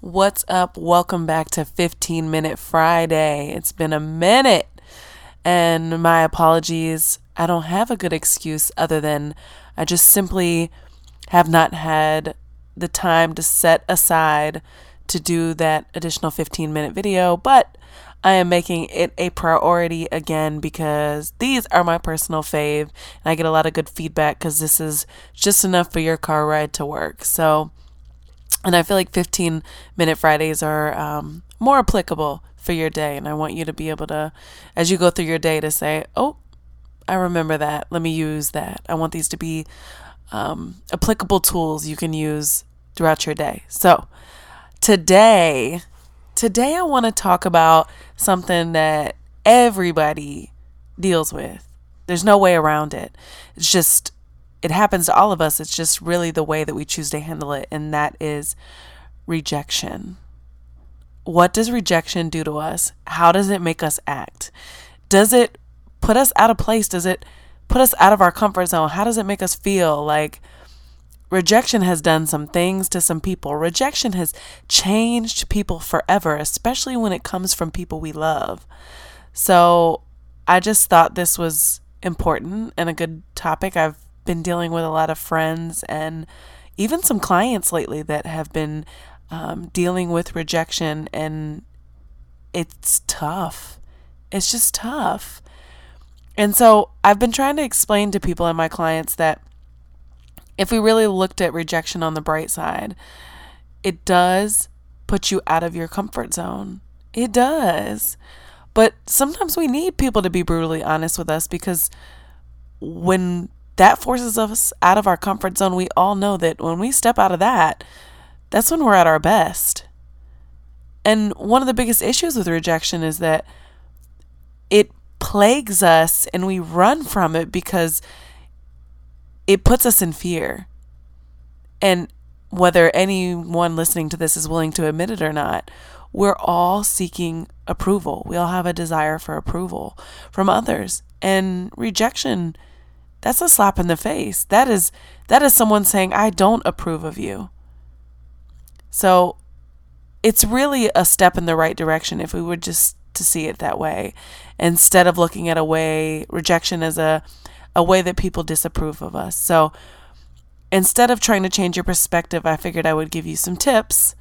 What's up? Welcome back to 15 Minute Friday. It's been a minute, and my apologies. I don't have a good excuse other than I just simply have not had the time to set aside to do that additional 15-minute video, but I am making it a priority again because these are my personal fave, and I get a lot of good feedback because this is just enough for your car ride to work. So, and I feel like 15-minute Fridays are more applicable for your day, and I want you to be able to, as you go through your day, to say, oh, I remember that. Let me use that. I want these to be applicable tools you can use throughout your day. So Today I want to talk about something that everybody deals with. There's no way around it. It's just, it happens to all of us. It's just really the way that we choose to handle it, and that is rejection. What does rejection do to us? How does it make us act? Does it put us out of place? Does it put us out of our comfort zone? How does it make us feel? Like, rejection has done some things to some people. Rejection has changed people forever, especially when it comes from people we love. So I just thought this was important and a good topic. I've been dealing with a lot of friends and even some clients lately that have been dealing with rejection, and it's tough. It's just tough. And so I've been trying to explain to people and my clients that if we really looked at rejection on the bright side, it does put you out of your comfort zone. It does. But sometimes we need people to be brutally honest with us, because when that forces us out of our comfort zone, we all know that when we step out of that, that's when we're at our best. And one of the biggest issues with rejection is that it plagues us and we run from it because it puts us in fear. And whether anyone listening to this is willing to admit it or not, we're all seeking approval. We all have a desire for approval from others. And rejection, that's a slap in the face. That is someone saying, I don't approve of you. So it's really a step in the right direction if we would just to see it that way, instead of looking at rejection as a way that people disapprove of us. So instead of trying to change your perspective, I figured I would give you some tips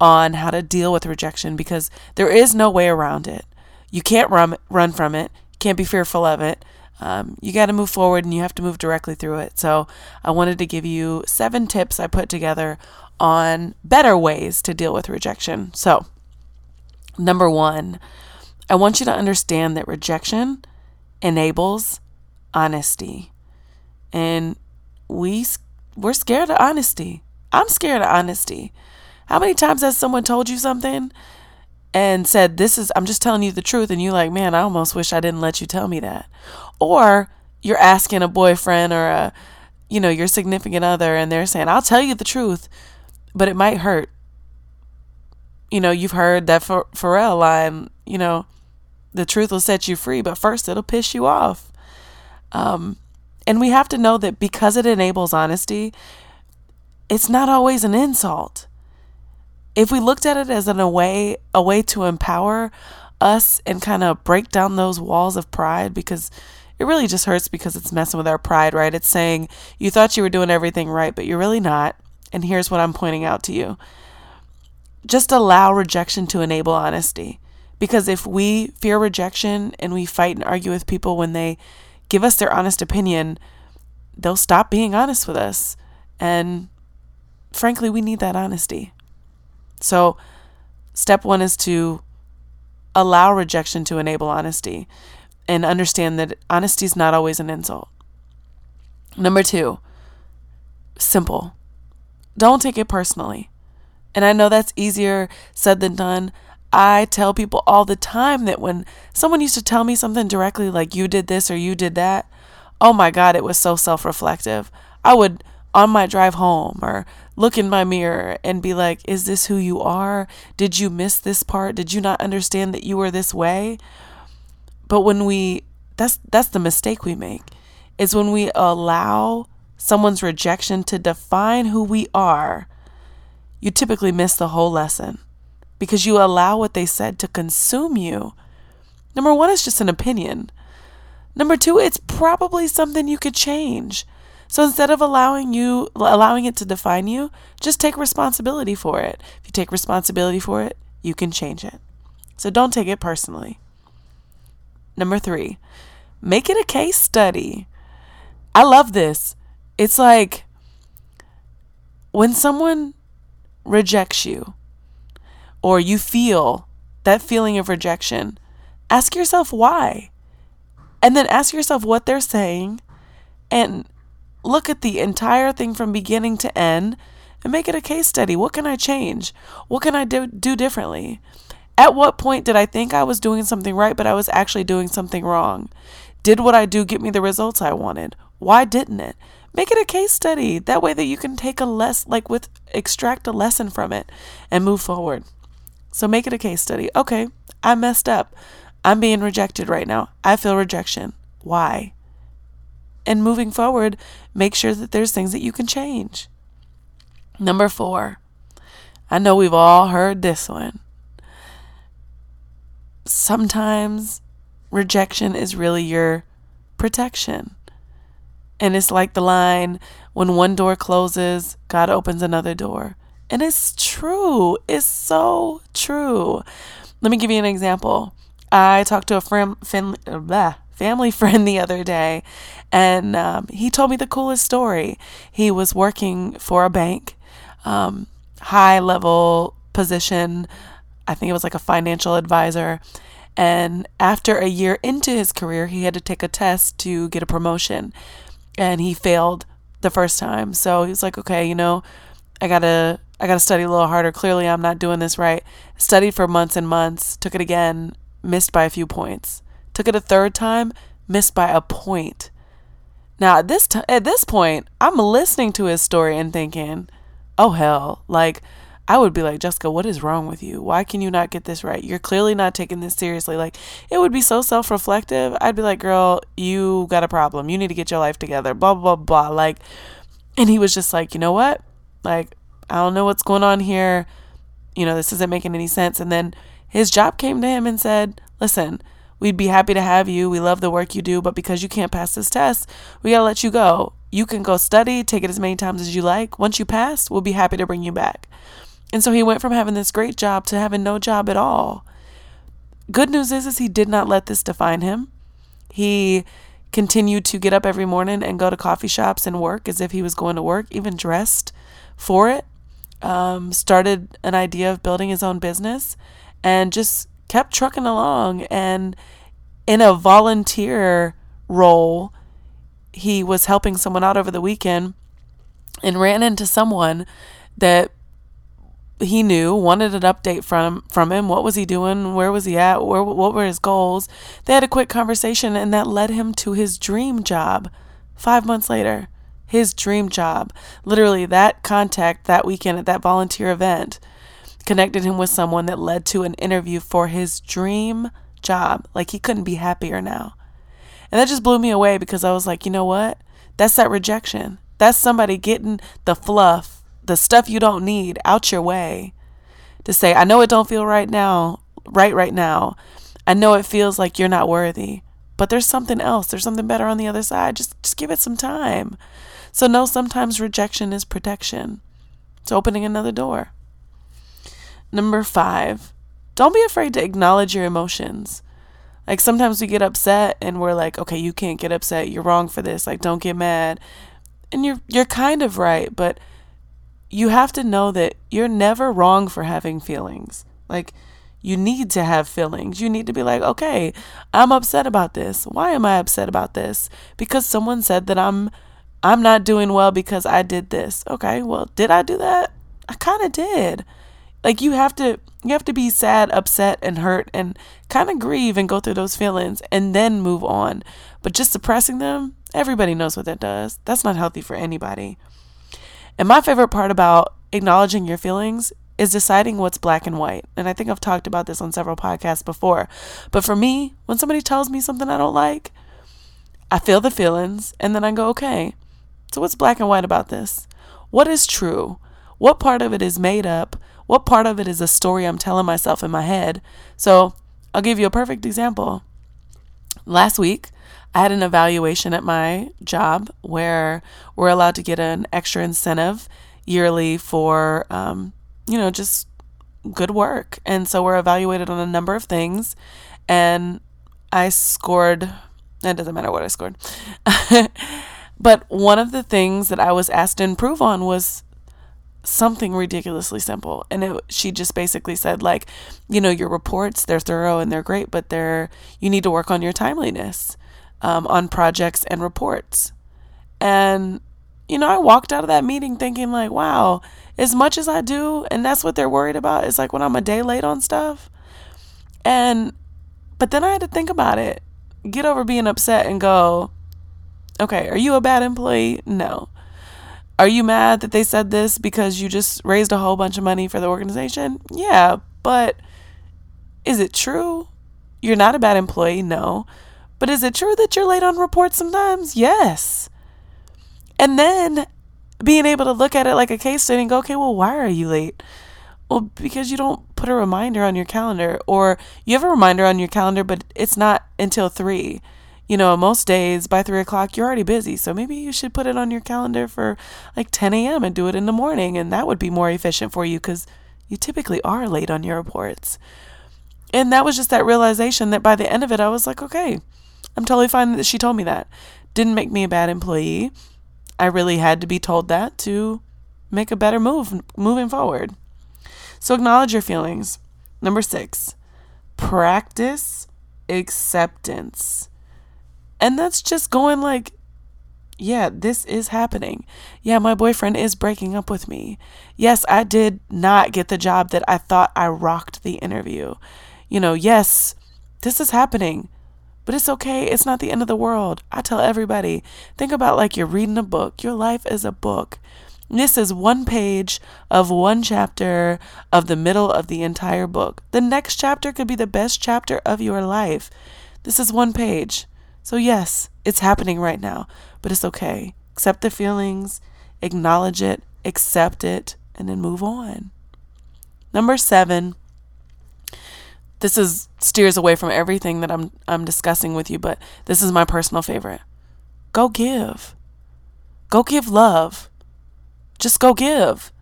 on how to deal with rejection, because there is no way around it. You can't run from it. You can't be fearful of it. You got to move forward, and you have to move directly through it. So I wanted to give you 7 tips I put together on better ways to deal with rejection. So number 1, I want you to understand that rejection enables honesty. And we're scared of honesty. I'm scared of honesty. How many times has someone told you something and said, I'm just telling you the truth, and you're like, man, I almost wish I didn't let you tell me that. Or you're asking a boyfriend or your significant other, and they're saying, I'll tell you the truth, but it might hurt. You've heard that Pharrell line, the truth will set you free, but first it'll piss you off. And we have to know that because it enables honesty, it's not always an insult. If we looked at it as a way to empower us and kind of break down those walls of pride, because it really just hurts because it's messing with our pride, right? It's saying you thought you were doing everything right, but you're really not. And here's what I'm pointing out to you. Just allow rejection to enable honesty, because if we fear rejection and we fight and argue with people when they give us their honest opinion, they'll stop being honest with us. And frankly, we need that honesty. So step 1 is to allow rejection to enable honesty, and understand that honesty is not always an insult. Number two, simple. Don't take it personally. And I know that's easier said than done. I tell people all the time that when someone used to tell me something directly, like you did this or you did that, oh my God, it was so self-reflective. I would, on my drive home or look in my mirror and be like, is this who you are? Did you miss this part? Did you not understand that you were this way? But when that's the mistake we make, is when we allow someone's rejection to define who we are, you typically miss the whole lesson because you allow what they said to consume you. Number one, it's just an opinion. Number two, it's probably something you could change. So instead of allowing it to define you, just take responsibility for it. If you take responsibility for it, you can change it. So don't take it personally. Number three, make it a case study. I love this. It's like when someone rejects you or you feel that feeling of rejection, ask yourself why. And then ask yourself what they're saying and look at the entire thing from beginning to end and make it a case study. What can I change? What can I do differently? At what point did I think I was doing something right, but I was actually doing something wrong? Did what I do get me the results I wanted? Why didn't it? Make it a case study. That way that you can take extract a lesson from it and move forward. So make it a case study. Okay, I messed up. I'm being rejected right now. I feel rejection. Why? And moving forward, make sure that there's things that you can change. Number four. I know we've all heard this one. Sometimes rejection is really your protection. And it's like the line, when one door closes, God opens another door. And it's true. It's so true. Let me give you an example. I talked to a family friend the other day, and he told me the coolest story. He was working for a bank, high-level position. I think it was like a financial advisor. And after a year into his career, he had to take a test to get a promotion. And he failed the first time. So he was like, okay, I gotta study a little harder. Clearly, I'm not doing this right. Studied for months and months, took it again, missed by a few points. Took it a third time, missed by a point. Now, at this point, I'm listening to his story and thinking, oh, hell, I would be like, Jessica, what is wrong with you? Why can you not get this right? You're clearly not taking this seriously. It would be so self-reflective. I'd be like, girl, you got a problem. You need to get your life together, blah, blah, blah. And he was just like, you know what? I don't know what's going on here. This isn't making any sense. And then his job came to him and said, listen, we'd be happy to have you. We love the work you do, but because you can't pass this test, we got to let you go. You can go study, take it as many times as you like. Once you pass, we'll be happy to bring you back. And so he went from having this great job to having no job at all. Good news is he did not let this define him. He continued to get up every morning and go to coffee shops and work as if he was going to work, even dressed for it. Started an idea of building his own business and just kept trucking along. And in a volunteer role, he was helping someone out over the weekend and ran into someone that he knew, wanted an update from him. What was he doing? Where was he at? What were his goals? They had a quick conversation, and that led him to his dream job. 5 months later, his dream job. Literally, that contact that weekend at that volunteer event connected him with someone that led to an interview for his dream job. He couldn't be happier now. And that just blew me away because I was like, you know what? That's that rejection. That's somebody getting the fluff, the stuff you don't need out your way to say, I know it don't feel right now. I know it feels like you're not worthy, but there's something else. There's something better on the other side. Just give it some time. So no, sometimes rejection is protection. It's opening another door. Number five, don't be afraid to acknowledge your emotions. Sometimes we get upset and we're like, okay, you can't get upset. You're wrong for this. Don't get mad. And you're kind of right, but you have to know that you're never wrong for having feelings. You need to have feelings. You need to be like, okay, I'm upset about this. Why am I upset about this? Because someone said that I'm I'm not doing well because I did this. Okay, well, did I do that? I kind of did. Like, you have to be sad, upset, and hurt, and kind of grieve and go through those feelings and then move on. But just suppressing them, everybody knows what that does. That's not healthy for anybody. And my favorite part about acknowledging your feelings is deciding what's black and white. And I think I've talked about this on several podcasts before. But for me, when somebody tells me something I don't like, I feel the feelings and then I go, okay, so what's black and white about this? What is true? What part of it is made up? What part of it is a story I'm telling myself in my head? So I'll give you a perfect example. Last week, I had an evaluation at my job where we're allowed to get an extra incentive yearly for, just good work. And so we're evaluated on a number of things. And I scored, it doesn't matter what I scored. But one of the things that I was asked to improve on was something ridiculously simple. And she just basically said, like, your reports, they're thorough and they're great, but you need to work on your timeliness on projects and reports. And, I walked out of that meeting thinking, like, wow, as much as I do, and that's what they're worried about, it's like when I'm a day late on stuff. But then I had to think about it, get over being upset and go, okay, are you a bad employee? No. Are you mad that they said this because you just raised a whole bunch of money for the organization? Yeah, but is it true? You're not a bad employee? No. But is it true that you're late on reports sometimes? Yes. And then being able to look at it like a case study and go, okay, well, why are you late? Well, because you don't put a reminder on your calendar, or you have a reminder on your calendar, but it's not until 3. Most days by 3 o'clock, you're already busy. So maybe you should put it on your calendar for like 10 a.m. and do it in the morning. And that would be more efficient for you because you typically are late on your reports. And that was just that realization that by the end of it, I was like, okay, I'm totally fine that she told me that. Didn't make me a bad employee. I really had to be told that to make a better move moving forward. So acknowledge your feelings. Number 6, practice acceptance. And that's just going like, yeah, this is happening. Yeah, my boyfriend is breaking up with me. Yes, I did not get the job that I thought. I rocked the interview. Yes, this is happening. But it's okay. It's not the end of the world. I tell everybody, think about like you're reading a book. Your life is a book. This is one page of one chapter of the middle of the entire book. The next chapter could be the best chapter of your life. This is one page. So yes, it's happening right now, but it's okay. Accept the feelings, acknowledge it, accept it, and then move on. Number 7. This steers away from everything that I'm discussing with you, but this is my personal favorite. Go give. Go give love. Just go give.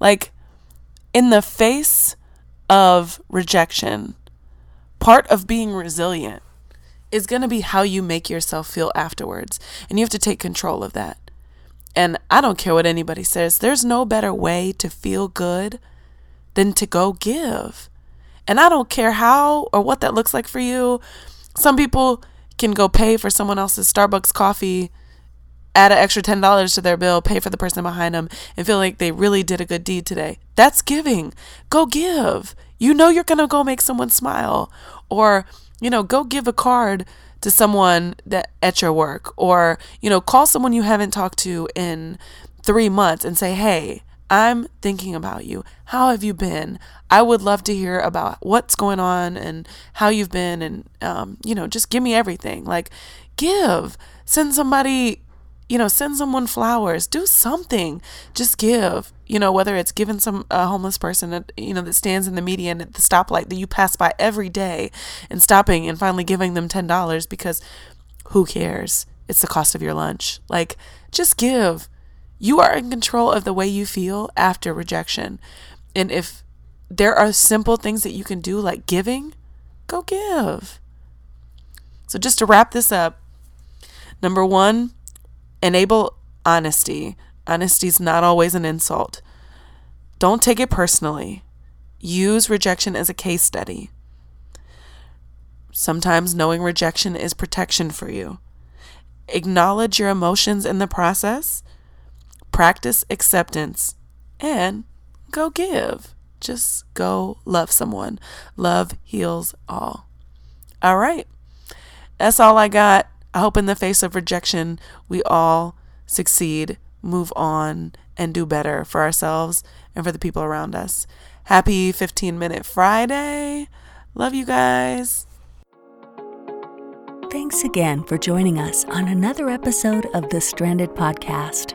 Like, in the face of rejection, part of being resilient is going to be how you make yourself feel afterwards. And you have to take control of that. And I don't care what anybody says. There's no better way to feel good than to go give. And I don't care how or what that looks like for you. Some people can go pay for someone else's Starbucks coffee, add an extra $10 to their bill, pay for the person behind them, and feel like they really did a good deed today. That's giving. Go give. You're going to go make someone smile. Or, go give a card to someone that at your work. Or, call someone you haven't talked to in 3 months and say, hey, I'm thinking about you. How have you been? I would love to hear about what's going on and how you've been, and, just give me everything. Like, give. Send somebody, send someone flowers. Do something. Just give. Whether it's giving a homeless person that, that stands in the median at the stoplight that you pass by every day and stopping and finally giving them $10 because who cares? It's the cost of your lunch. Like, just give. You are in control of the way you feel after rejection. And if there are simple things that you can do, like giving, go give. So just to wrap this up, 1, enable honesty. Honesty is not always an insult. Don't take it personally. Use rejection as a case study. Sometimes knowing rejection is protection for you. acknowledge your emotions in the process, practice acceptance, and go give. Just go love someone. Love heals all. All right. That's all I got. I hope in the face of rejection, we all succeed, move on, and do better for ourselves and for the people around us. Happy 15 Minute Friday. Love you guys. Thanks again for joining us on another episode of the Stranded Podcast.